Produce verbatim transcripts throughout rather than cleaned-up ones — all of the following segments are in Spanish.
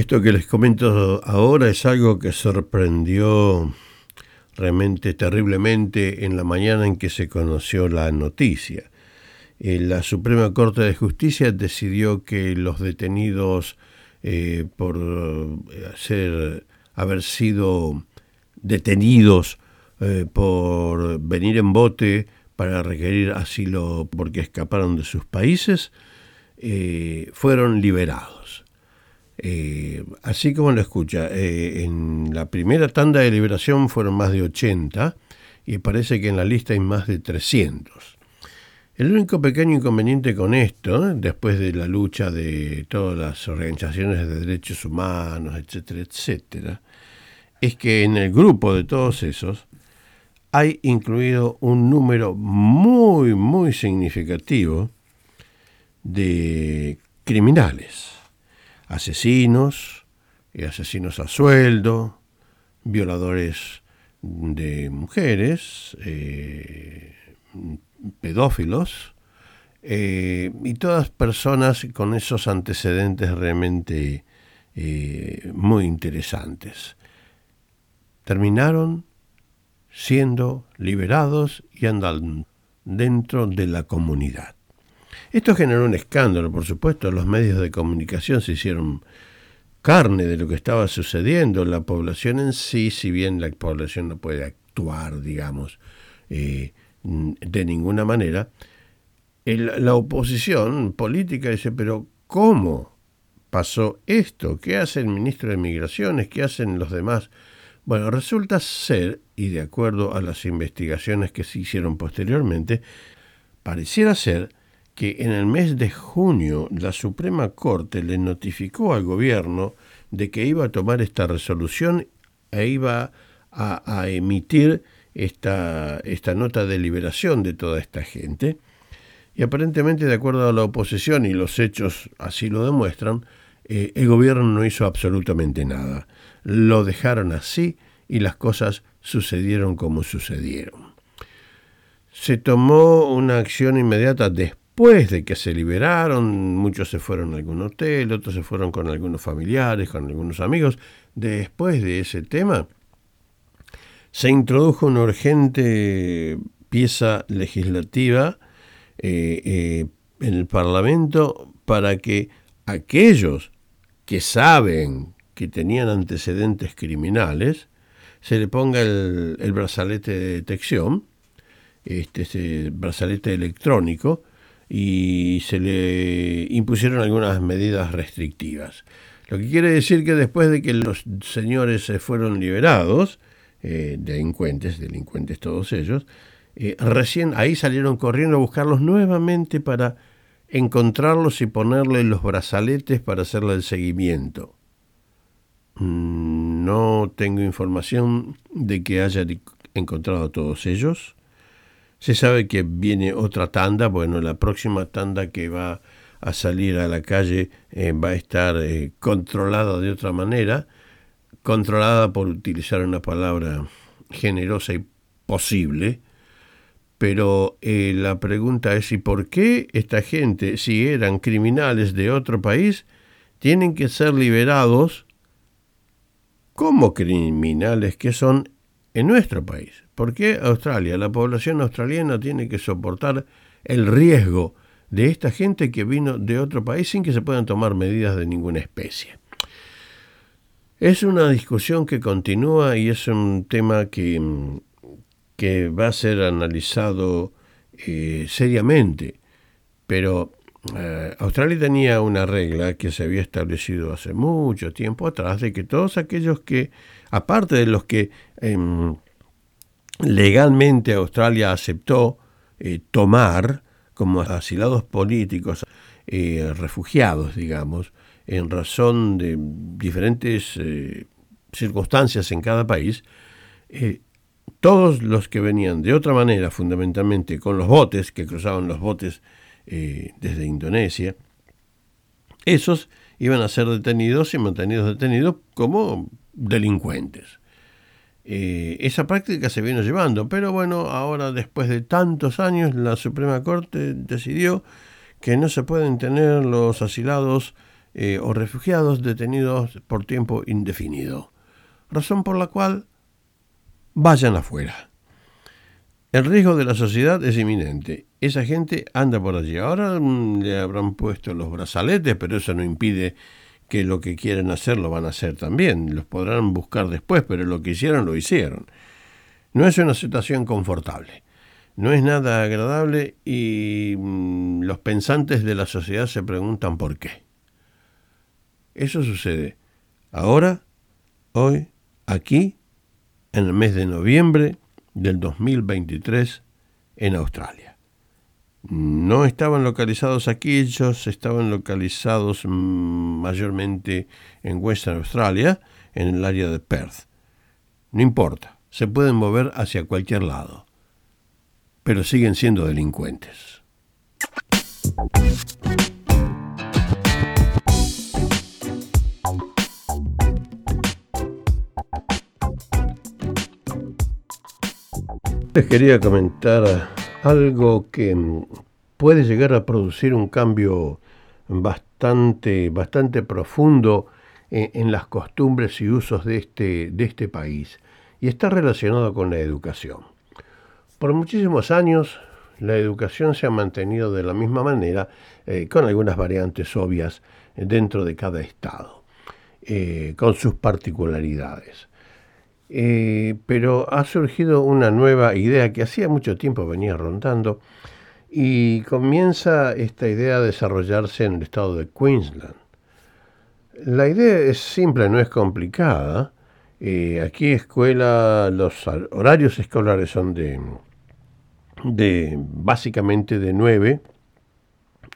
Esto que les comento ahora es algo que sorprendió realmente terriblemente en la mañana en que se conoció la noticia. La Suprema Corte de Justicia decidió que los detenidos eh, por ser, haber sido detenidos eh, por venir en bote para requerir asilo porque escaparon de sus países, eh, fueron liberados. Eh, así como lo escucha, eh, en la primera tanda de liberación fueron más de ochenta y parece que en la lista hay más de trescientos. El único pequeño inconveniente con esto, ¿eh? después de la lucha de todas las organizaciones de derechos humanos, etcétera, etcétera, es que en el grupo de todos esos hay incluido un número muy, muy significativo de criminales, asesinos, asesinos a sueldo, violadores de mujeres, eh, pedófilos eh, y todas personas con esos antecedentes realmente eh, muy interesantes. Terminaron siendo liberados y andan dentro de la comunidad. Esto generó un escándalo, por supuesto. Los medios de comunicación se hicieron carne de lo que estaba sucediendo. La población en sí, si bien la población no puede actuar, digamos, eh, de ninguna manera, el, la oposición política dice, pero ¿cómo pasó esto? ¿Qué hace el ministro de Migraciones? ¿Qué hacen los demás? Bueno, resulta ser, y de acuerdo a las investigaciones que se hicieron posteriormente, pareciera ser que en el mes de junio la Suprema Corte le notificó al gobierno de que iba a tomar esta resolución e iba a, a emitir esta, esta nota de liberación de toda esta gente. Y aparentemente, de acuerdo a la oposición, y los hechos así lo demuestran, eh, el gobierno no hizo absolutamente nada. Lo dejaron así y las cosas sucedieron como sucedieron. Se tomó una acción inmediata después. Después de que se liberaron, muchos se fueron a algún hotel, otros se fueron con algunos familiares, con algunos amigos. Después de ese tema, se introdujo una urgente pieza legislativa eh, eh, en el Parlamento para que aquellos que saben que tenían antecedentes criminales, se le ponga el, el brazalete de detección, este, este brazalete electrónico, y se le impusieron algunas medidas restrictivas. Lo que quiere decir que después de que los señores se fueron liberados, eh, delincuentes, delincuentes todos ellos, eh, recién ahí salieron corriendo a buscarlos nuevamente para encontrarlos y ponerle los brazaletes para hacerle el seguimiento. No tengo información de que haya encontrado a todos ellos. Se sabe que viene otra tanda. Bueno, la próxima tanda que va a salir a la calle eh, va a estar eh, controlada de otra manera, controlada por utilizar una palabra generosa y posible, pero eh, la pregunta es, ¿y por qué esta gente, si eran criminales de otro país, tienen que ser liberados como criminales que son en nuestro país? ¿Por qué Australia? La población australiana tiene que soportar el riesgo de esta gente que vino de otro país sin que se puedan tomar medidas de ninguna especie. Es una discusión que continúa y es un tema que, que va a ser analizado eh, seriamente. Pero eh, Australia tenía una regla que se había establecido hace mucho tiempo atrás, de que todos aquellos que, aparte de los que... Eh, legalmente Australia aceptó eh, tomar como asilados políticos, eh, refugiados, digamos, en razón de diferentes eh, circunstancias en cada país, eh, todos los que venían de otra manera, fundamentalmente con los botes, que cruzaban los botes eh, desde Indonesia, esos iban a ser detenidos y mantenidos detenidos como delincuentes. Eh, esa práctica se vino llevando, pero bueno, ahora después de tantos años la Suprema Corte decidió que no se pueden tener los asilados eh, o refugiados detenidos por tiempo indefinido, razón por la cual vayan afuera. El riesgo de la sociedad es inminente. Esa gente anda por allí. Ahora mmm, le habrán puesto los brazaletes, pero eso no impide que lo que quieren hacer lo van a hacer también. Los podrán buscar después, pero lo que hicieron, lo hicieron. No es una situación confortable. No es nada agradable y mmm, los pensantes de la sociedad se preguntan por qué. Eso sucede ahora, hoy, aquí, en el mes de noviembre del dos mil veintitrés en Australia. No estaban localizados aquí, ellos estaban localizados mayormente en Western Australia, en el área de Perth. No importa, se pueden mover hacia cualquier lado, pero siguen siendo delincuentes. Les quería comentar algo que puede llegar a producir un cambio bastante, bastante profundo en, en las costumbres y usos de este, de este país, y está relacionado con la educación. Por muchísimos años la educación se ha mantenido de la misma manera, eh, con algunas variantes obvias dentro de cada estado, eh, con sus particularidades. Eh, pero ha surgido una nueva idea que hacía mucho tiempo venía rondando y comienza esta idea a desarrollarse en el estado de Queensland. La idea es simple, no es complicada. Eh, aquí escuela, los horarios escolares son de, de básicamente de nueve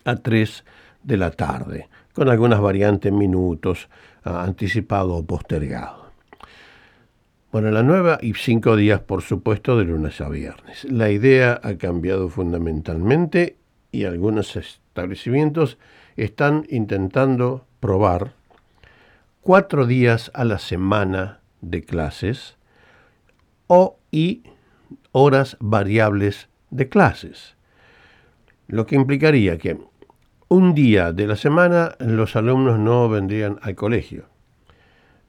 a tres de la tarde, con algunas variantes minutos, ah, anticipado o postergado. Bueno, la nueva y cinco días, por supuesto, de lunes a viernes. La idea ha cambiado fundamentalmente y algunos establecimientos están intentando probar cuatro días a la semana de clases o y horas variables de clases. Lo que implicaría que un día de la semana los alumnos no vendrían al colegio.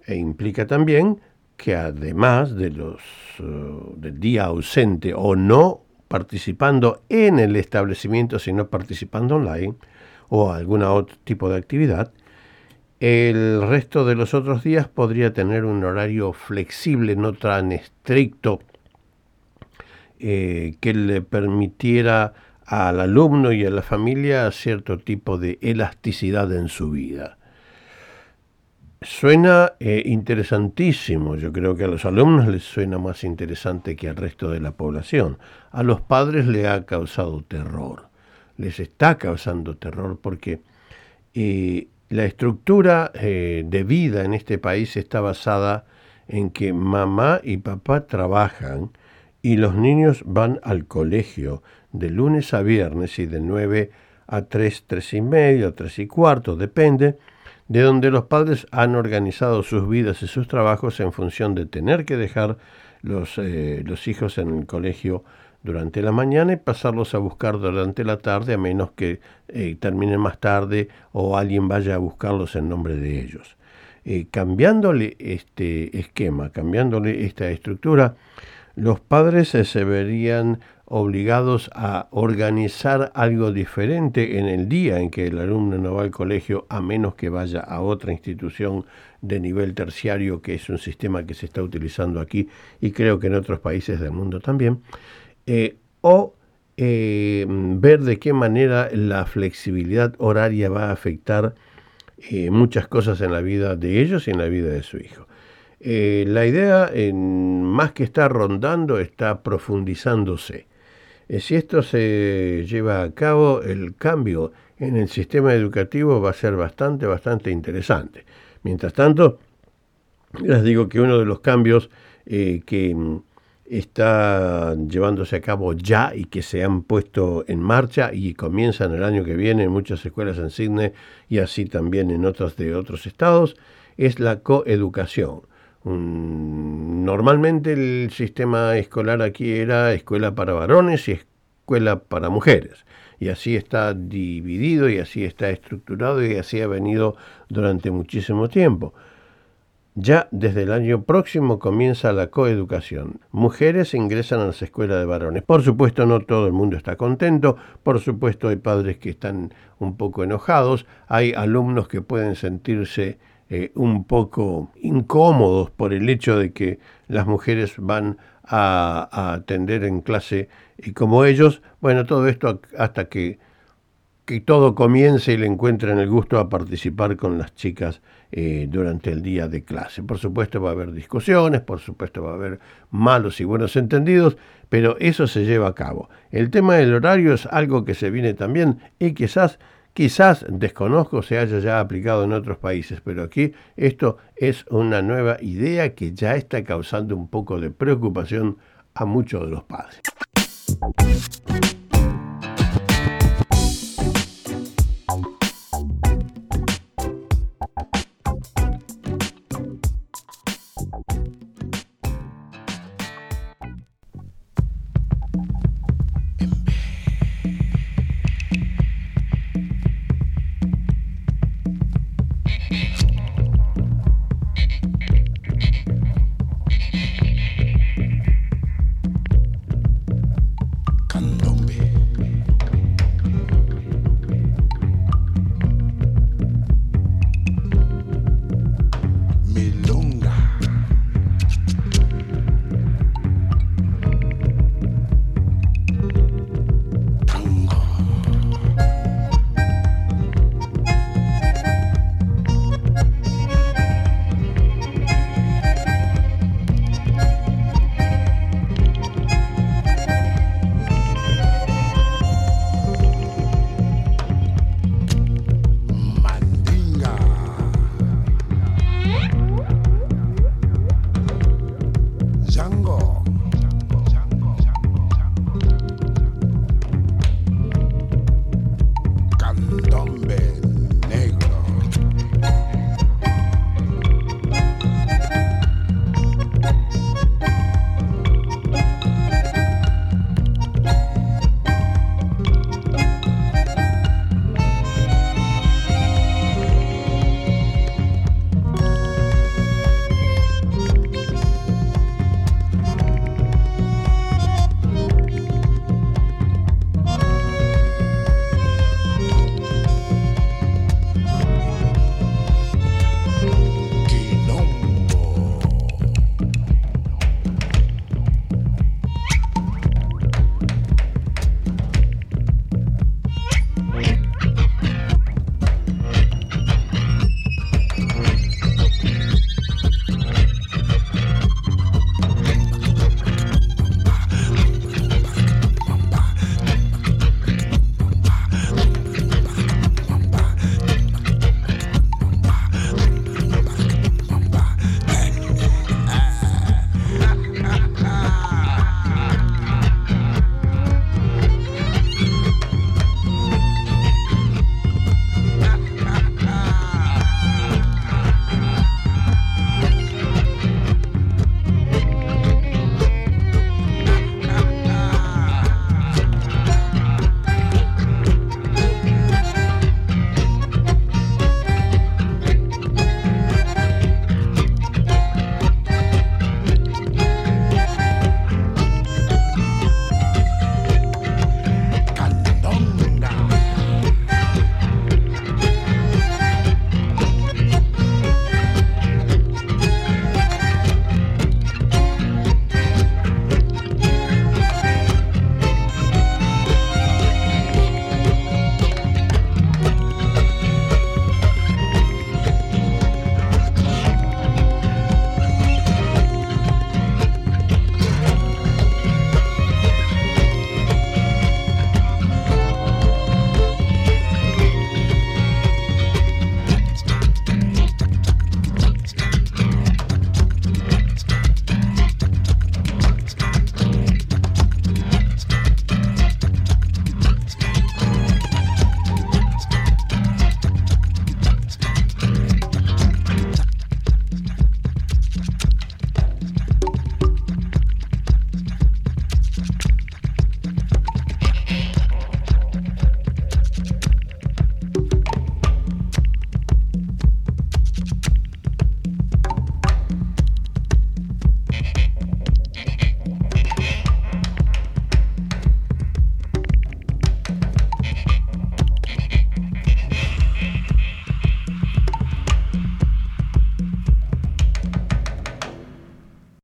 E implica también que además de los, uh, del día ausente o no participando en el establecimiento, sino participando online o algún otro tipo de actividad, el resto de los otros días podría tener un horario flexible, no tan estricto, eh, que le permitiera al alumno y a la familia cierto tipo de elasticidad en su vida. Suena eh, interesantísimo. Yo creo que a los alumnos les suena más interesante que al resto de la población. A los padres les ha causado terror, les está causando terror porque eh, la estructura eh, de vida en este país está basada en que mamá y papá trabajan y los niños van al colegio de lunes a viernes y de nueve a tres, tres y media, tres y cuarto, depende, de donde los padres han organizado sus vidas y sus trabajos en función de tener que dejar los, eh, los hijos en el colegio durante la mañana y pasarlos a buscar durante la tarde, a menos que eh, terminen más tarde o alguien vaya a buscarlos en nombre de ellos. Eh, cambiándole este esquema, cambiándole esta estructura, los padres eh, se verían obligados a organizar algo diferente en el día en que el alumno no va al colegio, a menos que vaya a otra institución de nivel terciario, que es un sistema que se está utilizando aquí y creo que en otros países del mundo también, eh, o eh, ver de qué manera la flexibilidad horaria va a afectar eh, muchas cosas en la vida de ellos y en la vida de su hijo. Eh, la idea, eh, más que está rondando, está profundizándose. Si esto se lleva a cabo, el cambio en el sistema educativo va a ser bastante, bastante interesante. Mientras tanto, les digo que uno de los cambios eh, que está llevándose a cabo ya y que se han puesto en marcha y comienzan el año que viene en muchas escuelas en Sydney y así también en otras de otros estados, es la coeducación. Normalmente el sistema escolar aquí era escuela para varones y escuela para mujeres. y así está dividido y así está estructurado y así ha venido durante muchísimo tiempo. Ya desde el año próximo comienza la coeducación. Mujeres ingresan a las escuelas de varones. Por supuesto, no todo el mundo está contento. Por supuesto, hay padres que están un poco enojados. Hay alumnos que pueden sentirse eh, un poco incómodos por el hecho de que las mujeres van a, a atender en clase y como ellos. Bueno, todo esto hasta que, que todo comience y le encuentren el gusto a participar con las chicas Eh, durante el día de clase. Por supuesto va a haber discusiones, por supuesto va a haber malos y buenos entendidos, pero eso se lleva a cabo. El tema del horario es algo que se viene también y quizás, quizás desconozco, se haya ya aplicado en otros países, pero aquí esto es una nueva idea que ya está causando un poco de preocupación a muchos de los padres.